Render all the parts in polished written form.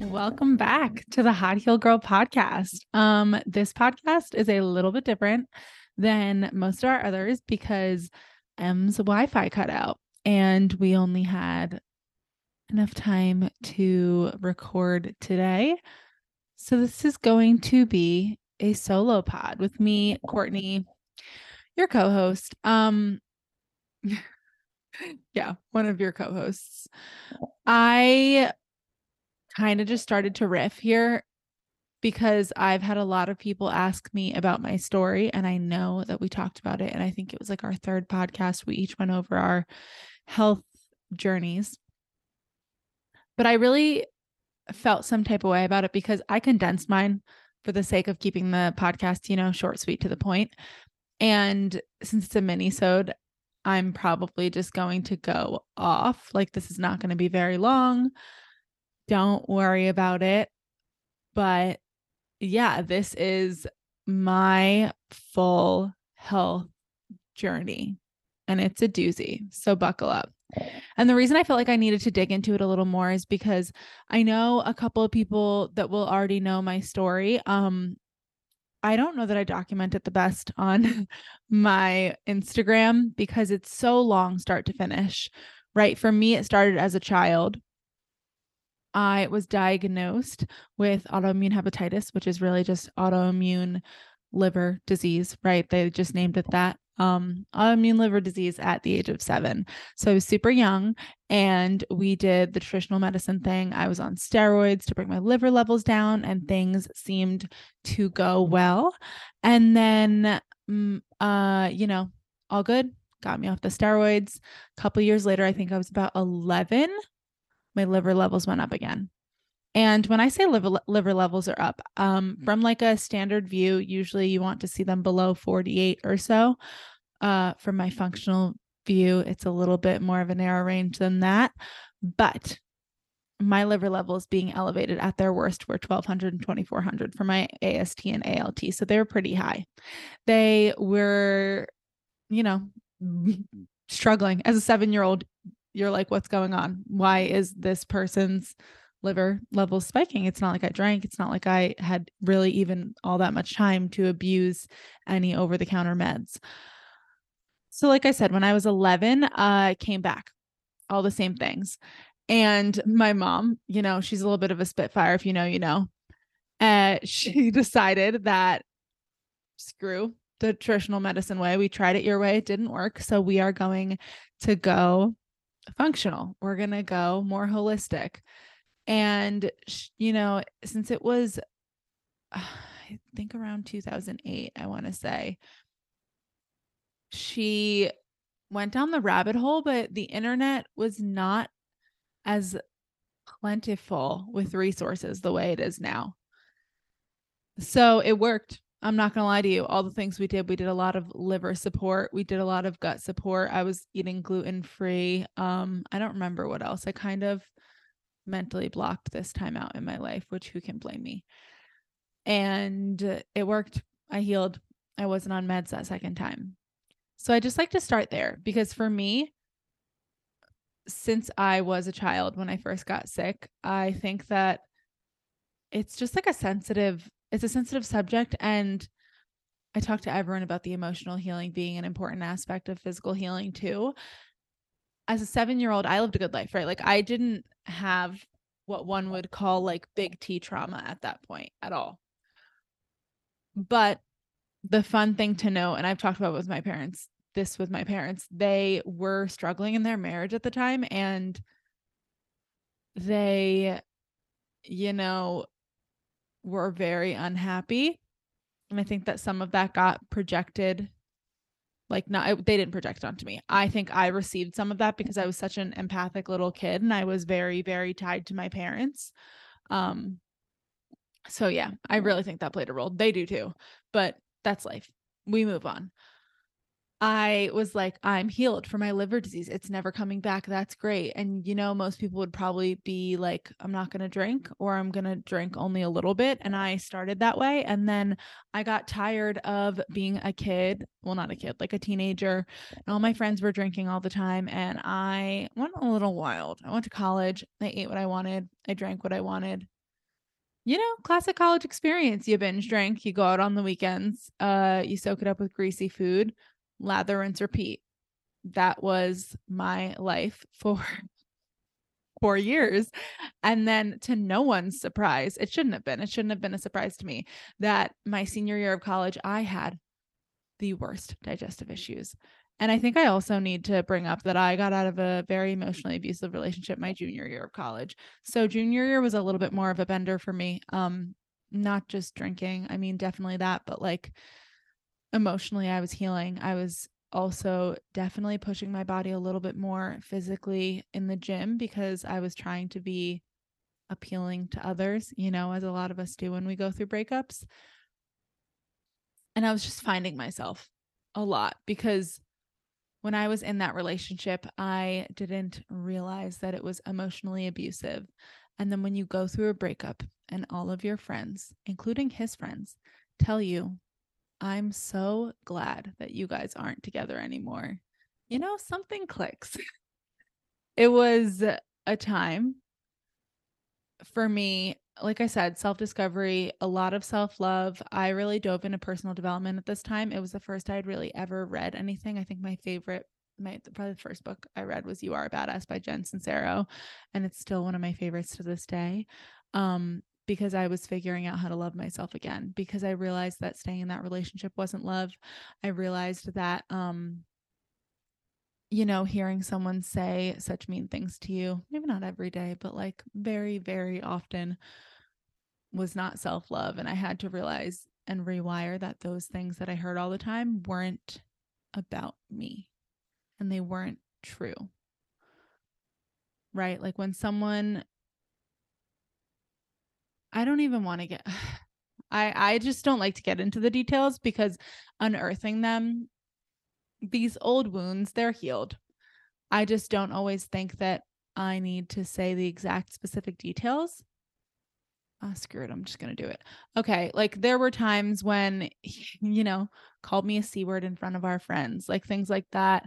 Welcome back to the Hot Healed Girl podcast. This podcast is a little bit different than most of our others because M's Wi-Fi cut out and we only had enough time to record today. So this is going to be a solo pod with me, Courtney, your co-host. Yeah, one of your co-hosts. I kind of just started to riff here because I've had a lot of people ask me about my story, and I know that we talked about it, and I think it was like our third podcast we each went over our health journeys, but I really felt some type of way about it because I condensed mine for the sake of keeping the podcast, you know, short, sweet, to the point. And since it's a mini-sode, I'm probably just going to go off. Like, this is not going to be very long. Don't worry about it. But yeah, this is my full health journey, and it's a doozy. So buckle up. And the reason I felt like I needed to dig into it a little more is because I know a couple of people that will already know my story. I don't know that I document it the best on my Instagram because it's so long start to finish, right? For me, it started as a child. I was diagnosed with autoimmune hepatitis, which is really just autoimmune liver disease, right? They just named it that, autoimmune liver disease at the age of 7. So I was super young, and we did the traditional medicine thing. I was on steroids to bring my liver levels down, and things seemed to go well. And then, all good, got me off the steroids. A couple years later, I think I was about 11. My liver levels went up again. And when I say liver levels are up, from like a standard view, usually you want to see them below 48 or so. From my functional view, it's a little bit more of a narrow range than that. But my liver levels being elevated at their worst were 1200 and 2400 for my AST and ALT. So they were pretty high. They were, you know, struggling. As a 7-year-old, you're like, what's going on? Why is this person's liver level spiking? It's not like I drank. It's not like I had really even all that much time to abuse any over-the-counter meds. So like I said, when I was 11, I came back, all the same things. And my mom, you know, she's a little bit of a spitfire. If you know, you know. She decided that screw the traditional medicine way. We tried it your way. It didn't work. So we are going to go functional. We're going to go more holistic. And, you know, since it was, I think around 2008, I want to say, she went down the rabbit hole, but the internet was not as plentiful with resources the way it is now. So it worked. I'm not going to lie to you. All the things we did a lot of liver support. We did a lot of gut support. I was eating gluten-free. I don't remember what else. I kind of mentally blocked this time out in my life, which who can blame me? And it worked. I healed. I wasn't on meds that second time. So I just like to start there because for me, since I was a child when I first got sick, I think that it's just like it's a sensitive subject, and I talk to everyone about the emotional healing being an important aspect of physical healing too. As a 7-year-old, I lived a good life, right? Like I didn't have what one would call like big T trauma at that point at all. But the fun thing to know, and I've talked about with my parents, they were struggling in their marriage at the time, and they, you know, were very unhappy. And I think that some of that got projected, like they didn't project it onto me. I think I received some of that because I was such an empathic little kid and I was very, very tied to my parents. So yeah, I really think that played a role. They do too, but that's life. We move on. I was like, I'm healed from my liver disease. It's never coming back. That's great. And you know, most people would probably be like, I'm not going to drink, or I'm going to drink only a little bit. And I started that way. And then I got tired of being a kid. Well, not a kid, like a teenager, and all my friends were drinking all the time. And I went a little wild. I went to college. I ate what I wanted. I drank what I wanted. You know, classic college experience. You binge drink, you go out on the weekends, you soak it up with greasy food, lather, rinse, repeat. That was my life for 4 years. And then, to no one's surprise, it shouldn't have been a surprise to me that my senior year of college, I had the worst digestive issues. And I think I also need to bring up that I got out of a very emotionally abusive relationship my junior year of college. So junior year was a little bit more of a bender for me. Not just drinking. I mean, definitely that, but like, emotionally, I was healing. I was also definitely pushing my body a little bit more physically in the gym, because I was trying to be appealing to others, you know, as a lot of us do when we go through breakups. And I was just finding myself a lot, because when I was in that relationship, I didn't realize that it was emotionally abusive. And then when you go through a breakup and all of your friends, including his friends, tell you, I'm so glad that you guys aren't together anymore, you know, something clicks. It was a time for me, like I said, self-discovery, a lot of self-love. I really dove into personal development at this time. It was the first I had really ever read anything. I think probably the first book I read was You Are a Badass by Jen Sincero. And it's still one of my favorites to this day. Because I was figuring out how to love myself again, because I realized that staying in that relationship wasn't love. I realized that, you know, hearing someone say such mean things to you, maybe not every day, but like very, very often, was not self-love. And I had to realize and rewire that those things that I heard all the time weren't about me and they weren't true, right? Like when someone... I just don't like to get into the details, because unearthing them, these old wounds, they're healed. I just don't always think that I need to say the exact specific details. Oh, screw it. I'm just going to do it. Okay. Like there were times when, you know, called me a C word in front of our friends, like things like that,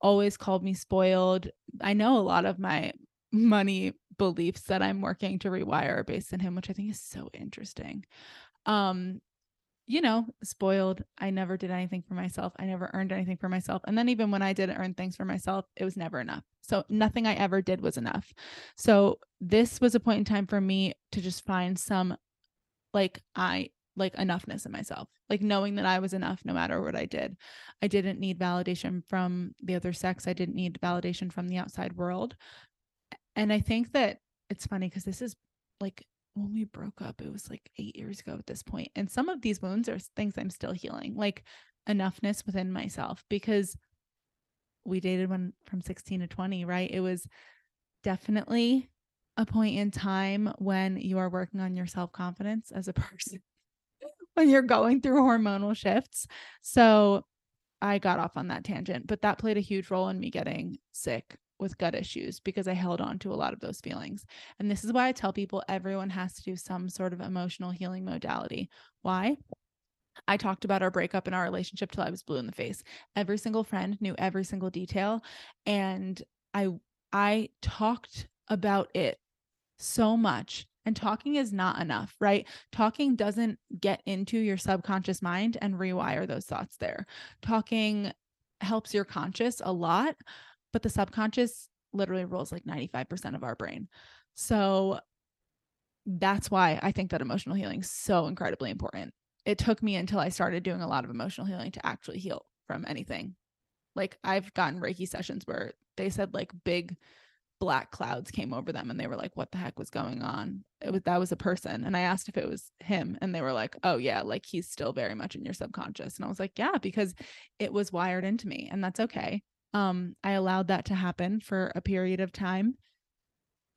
always called me spoiled. I know a lot of my money beliefs that I'm working to rewire are based on him, which I think is so interesting. You know, spoiled. I never did anything for myself. I never earned anything for myself. And then even when I did earn things for myself, it was never enough. So nothing I ever did was enough. So this was a point in time for me to just find some enoughness in myself, like knowing that I was enough no matter what I did. I didn't need validation from the other sex. I didn't need validation from the outside world. And I think that it's funny because this is like when we broke up, it was like 8 years ago at this point. And some of these wounds are things I'm still healing, like enoughness within myself, because we dated from 16 to 20, right? It was definitely a point in time when you are working on your self-confidence as a person, when you're going through hormonal shifts. So I got off on that tangent, but that played a huge role in me getting sick with gut issues, because I held on to a lot of those feelings. And this is why I tell people everyone has to do some sort of emotional healing modality. Why? I talked about our breakup in our relationship till I was blue in the face. Every single friend knew every single detail. And I talked about it so much. And talking is not enough, right? Talking doesn't get into your subconscious mind and rewire those thoughts there. Talking helps your conscious a lot, but the subconscious literally rules like 95% of our brain. So that's why I think that emotional healing is so incredibly important. It took me until I started doing a lot of emotional healing to actually heal from anything. Like I've gotten Reiki sessions where they said like big black clouds came over them and they were like, what the heck was going on? That was a person. And I asked if it was him and they were like, oh yeah, like he's still very much in your subconscious. And I was like, yeah, because it was wired into me and that's okay. I allowed that to happen for a period of time.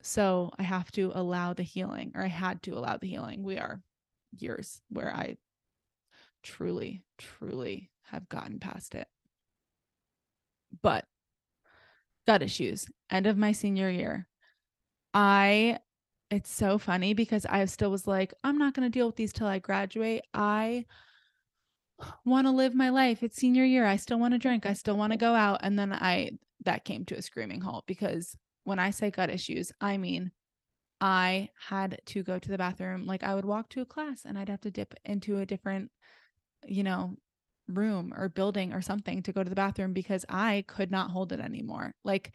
So I have to allow the healing, or I had to allow the healing. We are years where I truly, truly have gotten past it. But gut issues, end of my senior year. It's so funny because I still was like, I'm not going to deal with these till I graduate. I want to live my life. It's senior year. I still want to drink. I still want to go out. And then that came to a screaming halt, because when I say gut issues, I mean, I had to go to the bathroom. Like, I would walk to a class and I'd have to dip into a different, room or building or something to go to the bathroom because I could not hold it anymore. Like,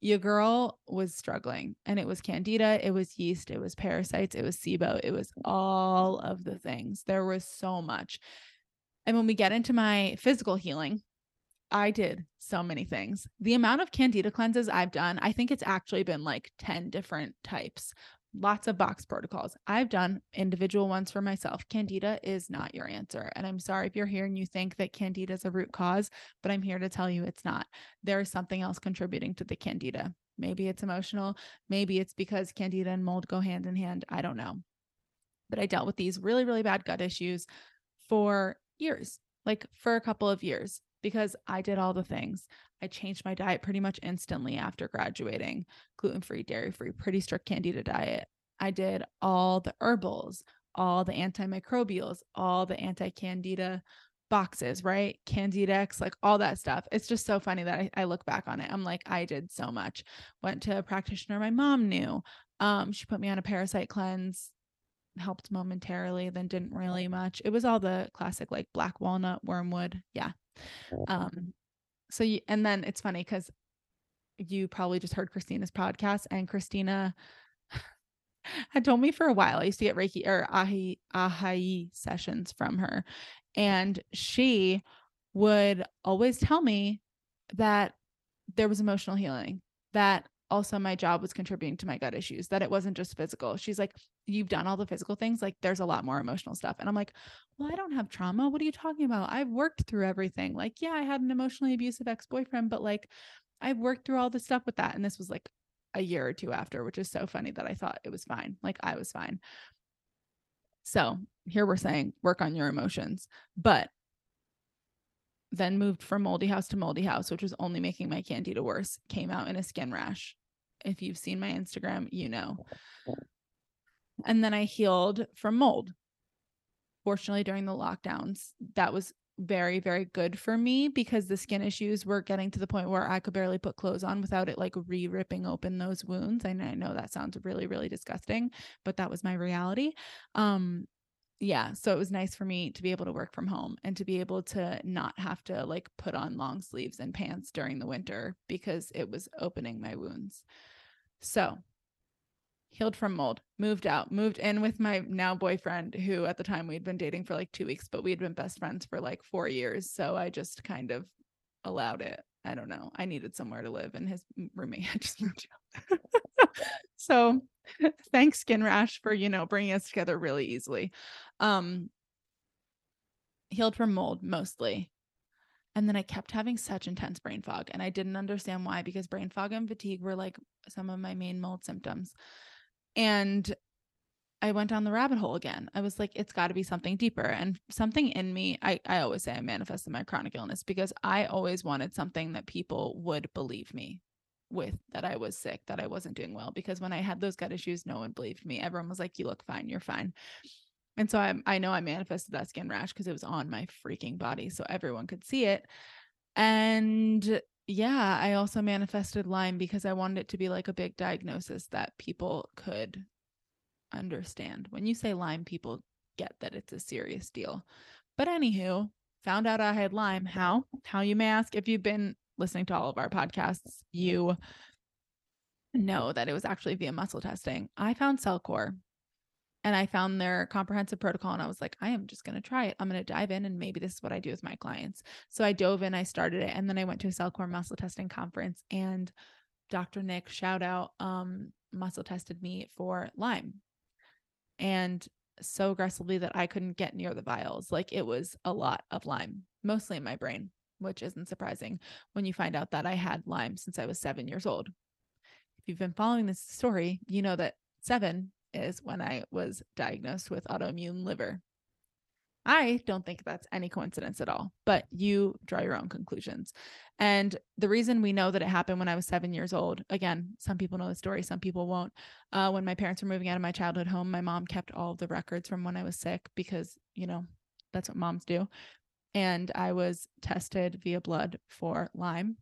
your girl was struggling, and it was candida, it was yeast, it was parasites, it was SIBO, it was all of the things. There was so much. And when we get into my physical healing, I did so many things. The amount of candida cleanses I've done, I think it's actually been like 10 different types, lots of box protocols. I've done individual ones for myself. Candida is not your answer. And I'm sorry if you're here and you think that candida is a root cause, but I'm here to tell you it's not. There is something else contributing to the candida. Maybe it's emotional. Maybe it's because candida and mold go hand in hand. I don't know. But I dealt with these really, really bad gut issues for years, like for a couple of years, because I did all the things. I changed my diet pretty much instantly after graduating. Gluten-free, dairy-free, pretty strict candida diet. I did all the herbals, all the antimicrobials, all the anti-candida boxes, right? Candidex, like all that stuff. It's just so funny that I look back on it. I'm like, I did so much. Went to a practitioner my mom knew. She put me on a parasite cleanse, helped momentarily, then didn't really much. It was all the classic, like black walnut, wormwood. Yeah. And then it's funny because you probably just heard Christina's podcast, and Christina had told me for a while, I used to get Reiki or Ahi sessions from her. And she would always tell me that there was emotional healing, that also my job was contributing to my gut issues, that it wasn't just physical. She's like, you've done all the physical things. Like, there's a lot more emotional stuff. And I'm like, well, I don't have trauma. What are you talking about? I've worked through everything. Like, yeah, I had an emotionally abusive ex-boyfriend, but like I've worked through all the stuff with that. And this was like a year or two after, which is so funny that I thought it was fine. Like, I was fine. So here we're saying work on your emotions, but then moved from moldy house to moldy house, which was only making my candida worse. Came out in a skin rash. If you've seen my Instagram, you know. And then I healed from mold. Fortunately, during the lockdowns, that was very, very good for me because the skin issues were getting to the point where I could barely put clothes on without it like ripping open those wounds. And I know that sounds really, really disgusting, but that was my reality. Yeah. So it was nice for me to be able to work from home and to be able to not have to like put on long sleeves and pants during the winter because it was opening my wounds. So healed from mold, moved out, moved in with my now boyfriend, who at the time we'd been dating for like 2 weeks, but we'd been best friends for like 4 years. So I just kind of allowed it. I don't know. I needed somewhere to live, and his roommate had just moved out. So thanks, skin rash, for, bringing us together really easily. Healed from mold mostly. And then I kept having such intense brain fog, and I didn't understand why, because brain fog and fatigue were like some of my main mold symptoms. And I went down the rabbit hole again. I was like, it's got to be something deeper, and something in me. I always say I manifested my chronic illness because I always wanted something that people would believe me with, that I was sick, that I wasn't doing well, because when I had those gut issues, no one believed me. Everyone was like, you look fine, you're fine. And so I know I manifested that skin rash because it was on my freaking body, so everyone could see it. And yeah, I also manifested Lyme because I wanted it to be like a big diagnosis that people could understand. When you say Lyme, people get that it's a serious deal. But anywho, found out I had Lyme. How you may ask. If you've been listening to all of our podcasts, you know that it was actually via muscle testing. I found CellCore, and I found their comprehensive protocol, and I was like, I am just going to try it. I'm going to dive in, and maybe this is what I do with my clients. So I dove in, I started it, and then I went to a CellCore muscle testing conference, and Dr. Nick, shout out, muscle tested me for Lyme, and so aggressively that I couldn't get near the vials. Like, it was a lot of Lyme, mostly in my brain, which isn't surprising when you find out that I had Lyme since I was 7 years old. If you've been following this story, you know that 7 is when I was diagnosed with autoimmune liver. I don't think that's any coincidence at all, but you draw your own conclusions. And the reason we know that it happened when I was 7 years old, again, some people know the story, some people won't. When my parents were moving out of my childhood home, my mom kept all of the records from when I was sick because, you know, that's what moms do. And I was tested via blood for Lyme.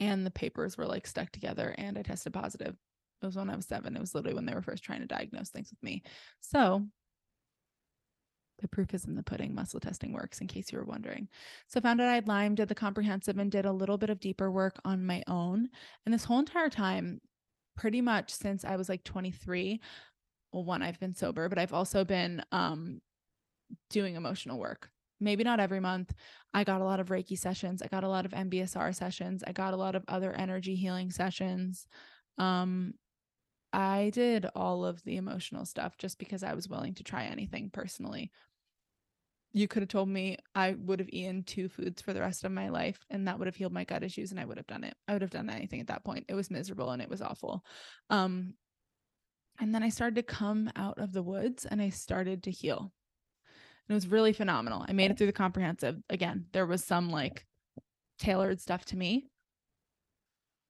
And the papers were like stuck together and I tested positive. It was when I was 7. It was literally when they were first trying to diagnose things with me. So the proof is in the pudding. Muscle testing works, in case you were wondering. So found out I had Lyme, did the comprehensive, and did a little bit of deeper work on my own. And this whole entire time, pretty much since I was like 23, well, one, I've been sober, but I've also been doing emotional work. Maybe not every month. I got a lot of Reiki sessions. I got a lot of MBSR sessions. I got a lot of other energy healing sessions. I did all of the emotional stuff just because I was willing to try anything personally. You could have told me I would have eaten 2 foods for the rest of my life and that would have healed my gut issues and I would have done it. I would have done anything at that point. It was miserable and it was awful. And then I started to come out of the woods and I started to heal. And it was really phenomenal. I made it through the comprehensive. Again, there was some like tailored stuff to me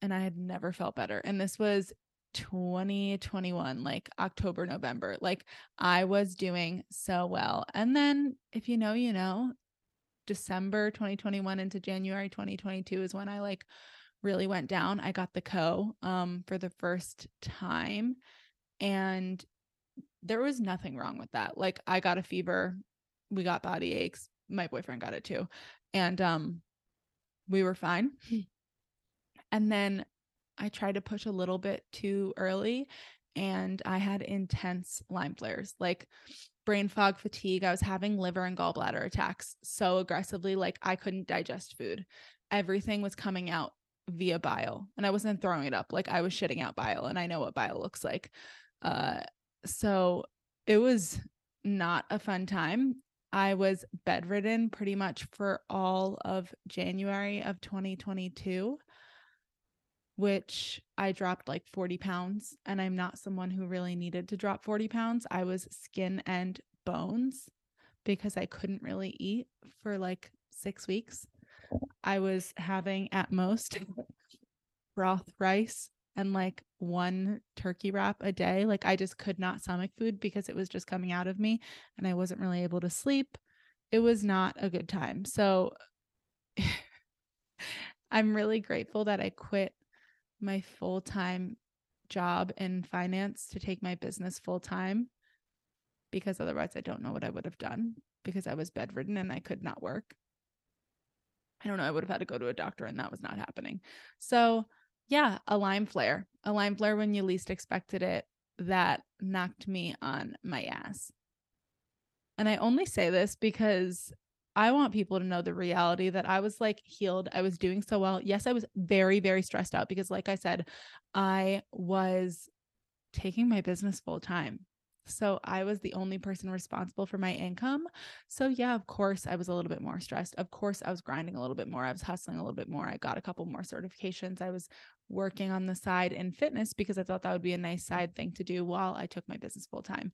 and I had never felt better. And this was 2021, like October, November, like I was doing so well. And then if you know, you know, December 2021 into January 2022 is when I like really went down. I got the CO for the first time and there was nothing wrong with that. Like I got a fever, we got body aches, my boyfriend got it too. And we were fine. And then I tried to push a little bit too early and I had intense Lyme flares, like brain fog, fatigue. I was having liver and gallbladder attacks so aggressively, like I couldn't digest food. Everything was coming out via bile and I wasn't throwing it up. Like I was shitting out bile and I know what bile looks like. So it was not a fun time. I was bedridden pretty much for all of January of 2022. Which I dropped like 40 pounds and I'm not someone who really needed to drop 40 pounds. I was skin and bones because I couldn't really eat for like 6 weeks. I was having at most broth rice and like 1 turkey wrap a day. Like I just could not stomach food because it was just coming out of me and I wasn't really able to sleep. It was not a good time. So I'm really grateful that I quit my full-time job in finance to take my business full-time, because otherwise I don't know what I would have done because I was bedridden and I could not work. I don't know. I would have had to go to a doctor and that was not happening. So yeah, a Lyme flare when you least expected it, that knocked me on my ass. And I only say this because I want people to know the reality that I was like healed. I was doing so well. Yes, I was very, very stressed out because like I said, I was taking my business full time. So I was the only person responsible for my income. So yeah, of course I was a little bit more stressed. Of course I was grinding a little bit more. I was hustling a little bit more. I got a couple more certifications. I was working on the side in fitness because I thought that would be a nice side thing to do while I took my business full time.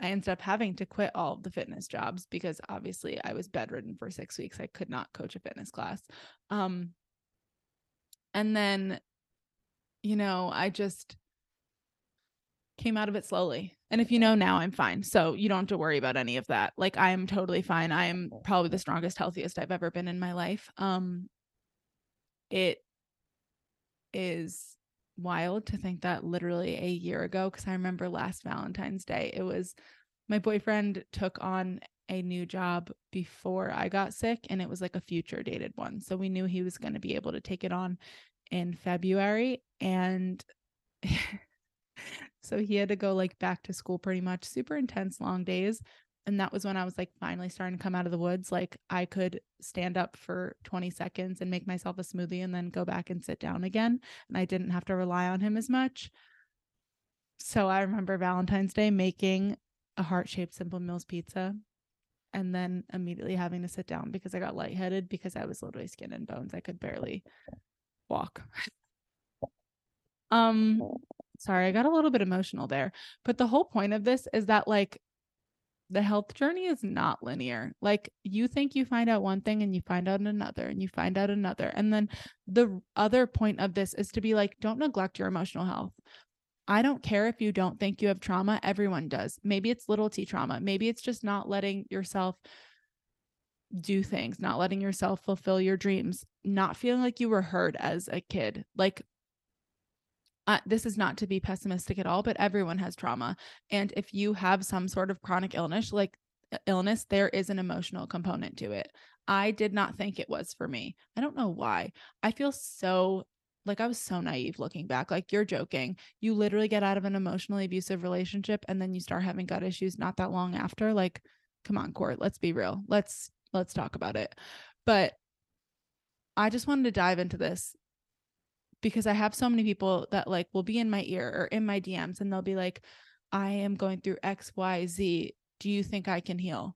I ended up having to quit all the fitness jobs because obviously I was bedridden for 6 weeks. I could not coach a fitness class. And then, you know, I just came out of it slowly. And if you know now, I'm fine. So you don't have to worry about any of that. Like I am totally fine. I am probably the strongest, healthiest I've ever been in my life. It is wild to think that literally a year ago, because I remember last Valentine's Day, it was my boyfriend took on a new job before I got sick and it was like a future dated one. So we knew he was going to be able to take it on in February. And so he had to go like back to school pretty much, super intense, long days. And that was when I was like finally starting to come out of the woods. Like I could stand up for 20 seconds and make myself a smoothie and then go back and sit down again. And I didn't have to rely on him as much. So I remember Valentine's Day making a heart-shaped Simple Mills pizza and then immediately having to sit down because I got lightheaded because I was literally skin and bones. I could barely walk. Sorry, I got a little bit emotional there. But the whole point of this is that like the health journey is not linear. Like, you think you find out one thing and you find out another and you find out another. And then the other point of this is to be like, don't neglect your emotional health. I don't care if you don't think you have trauma. Everyone does. Maybe it's little t trauma. Maybe it's just not letting yourself do things, not letting yourself fulfill your dreams, not feeling like you were heard as a kid. Like, this is not to be pessimistic at all, but everyone has trauma. And if you have some sort of chronic illness, there is an emotional component to it. I did not think it was for me. I don't know why. I feel so like I was so naive looking back. Like, you're joking. You literally get out of an emotionally abusive relationship and then you start having gut issues not that long after. Like, come on, Court, let's be real. Let's talk about it. But I just wanted to dive into this because I have so many people that like will be in my ear or in my DMs and they'll be like, I am going through X, Y, Z. Do you think I can heal?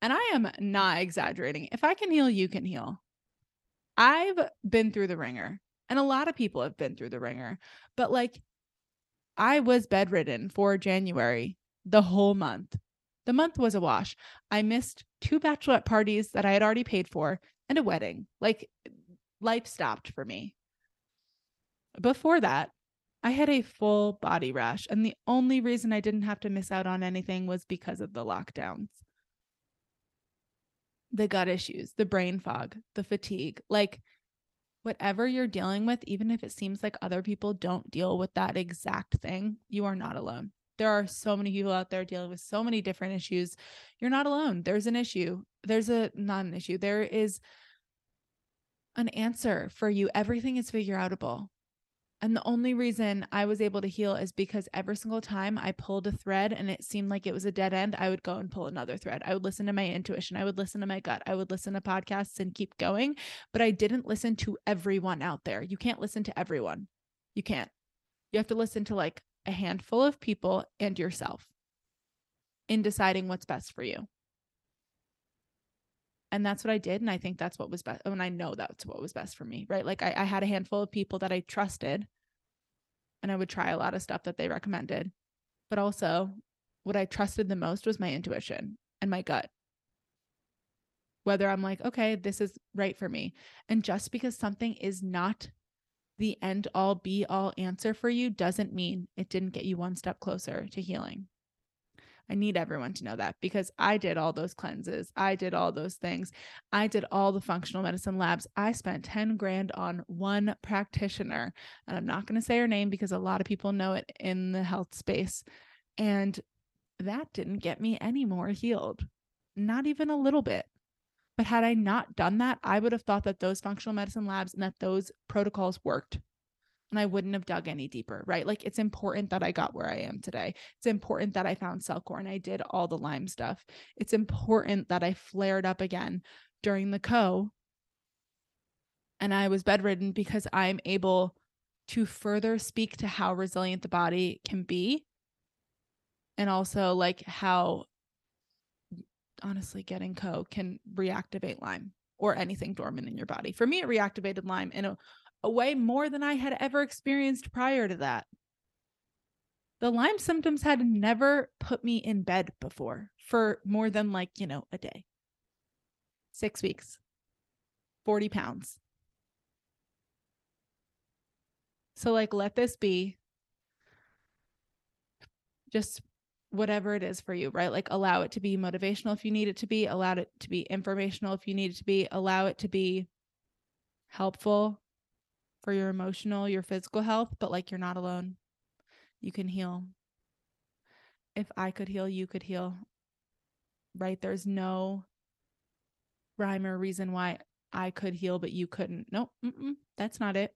And I am not exaggerating. If I can heal, you can heal. I've been through the ringer and a lot of people have been through the ringer, but like, I was bedridden for January, the whole month. The month was a wash. I missed 2 bachelorette parties that I had already paid for and a wedding. Like, life stopped for me. Before that, I had a full body rash, and the only reason I didn't have to miss out on anything was because of the lockdowns. The gut issues, the brain fog, the fatigue, like whatever you're dealing with, even if it seems like other people don't deal with that exact thing, you are not alone. There are so many people out there dealing with so many different issues. You're not alone. There's an issue. There is an answer for you. Everything is figure outable. And the only reason I was able to heal is because every single time I pulled a thread and it seemed like it was a dead end, I would go and pull another thread. I would listen to my intuition. I would listen to my gut. I would listen to podcasts and keep going, but I didn't listen to everyone out there. You can't listen to everyone. You can't. You have to listen to like a handful of people and yourself in deciding what's best for you. And that's what I did. And I think that's what was best. And I know that's what was best for me, right? Like I had a handful of people that I trusted and I would try a lot of stuff that they recommended, but also what I trusted the most was my intuition and my gut. Whether I'm like, okay, this is right for me. And just because something is not the end all be all answer for you doesn't mean it didn't get you one step closer to healing. I need everyone to know that because I did all those cleanses. I did all those things. I did all the functional medicine labs. I spent $10,000 on one practitioner, and I'm not going to say her name because a lot of people know it in the health space. And that didn't get me any more healed, not even a little bit. But had I not done that, I would have thought that those functional medicine labs and that those protocols worked. And I wouldn't have dug any deeper, right? Like, it's important that I got where I am today. It's important that I found CellCore and I did all the Lyme stuff. It's important that I flared up again during the CO and I was bedridden because I'm able to further speak to how resilient the body can be. And also like how honestly getting CO can reactivate Lyme or anything dormant in your body. For me, it reactivated Lyme in a way more than I had ever experienced prior to that. The Lyme symptoms had never put me in bed before for more than like, a day, 6 weeks, 40 pounds. So like, let this be just whatever it is for you, right? Like, allow it to be motivational if you need it to be, allow it to be informational if you need it to be, allow it to be helpful for your emotional, your physical health, but like, you're not alone. You can heal. If I could heal, you could heal, right? There's no rhyme or reason why I could heal, but you couldn't. No, that's not it.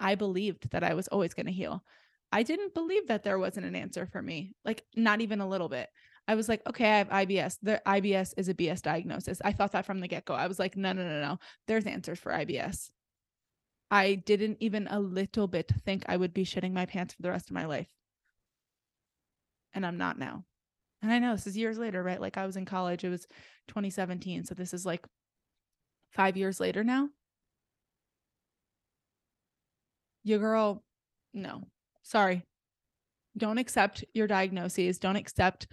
I believed that I was always going to heal. I didn't believe that there wasn't an answer for me. Like, not even a little bit. I was like, okay, I have IBS. The IBS is a BS diagnosis. I thought that from the get-go. I was like, no. There's answers for IBS. I didn't even a little bit think I would be shitting my pants for the rest of my life. And I'm not now. And I know this is years later, right? Like, I was in college, it was 2017. So this is like 5 years later now. Your girl, no, sorry. Don't accept your diagnoses. Don't accept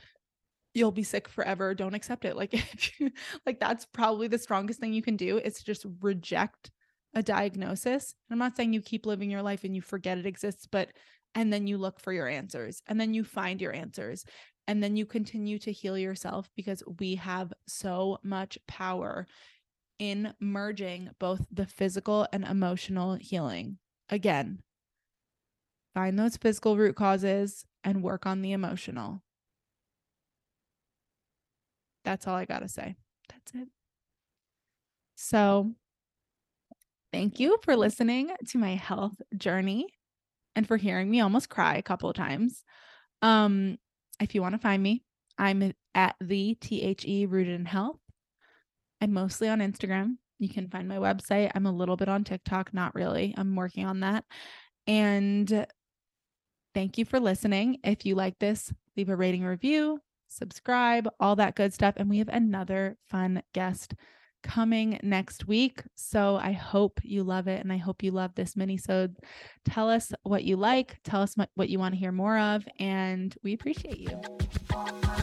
you'll be sick forever. Don't accept it. Like, if you, like, that's probably the strongest thing you can do is to just reject a diagnosis. And I'm not saying you keep living your life and you forget it exists, but, and then you look for your answers, and then you find your answers, and then you continue to heal yourself, because we have so much power in merging both the physical and emotional healing. Again, find those physical root causes and work on the emotional. That's all I got to say. That's it. So thank you for listening to my health journey and for hearing me almost cry a couple of times. If you want to find me, I'm at the THE Rooted in Health. I'm mostly on Instagram. You can find my website. I'm a little bit on TikTok. Not really. I'm working on that. And thank you for listening. If you like this, leave a rating, review, subscribe, all that good stuff. And we have another fun guest coming next week. So I hope you love it. And I hope you love this mini-sode. Tell us what you like. Tell us what you want to hear more of. And we appreciate you.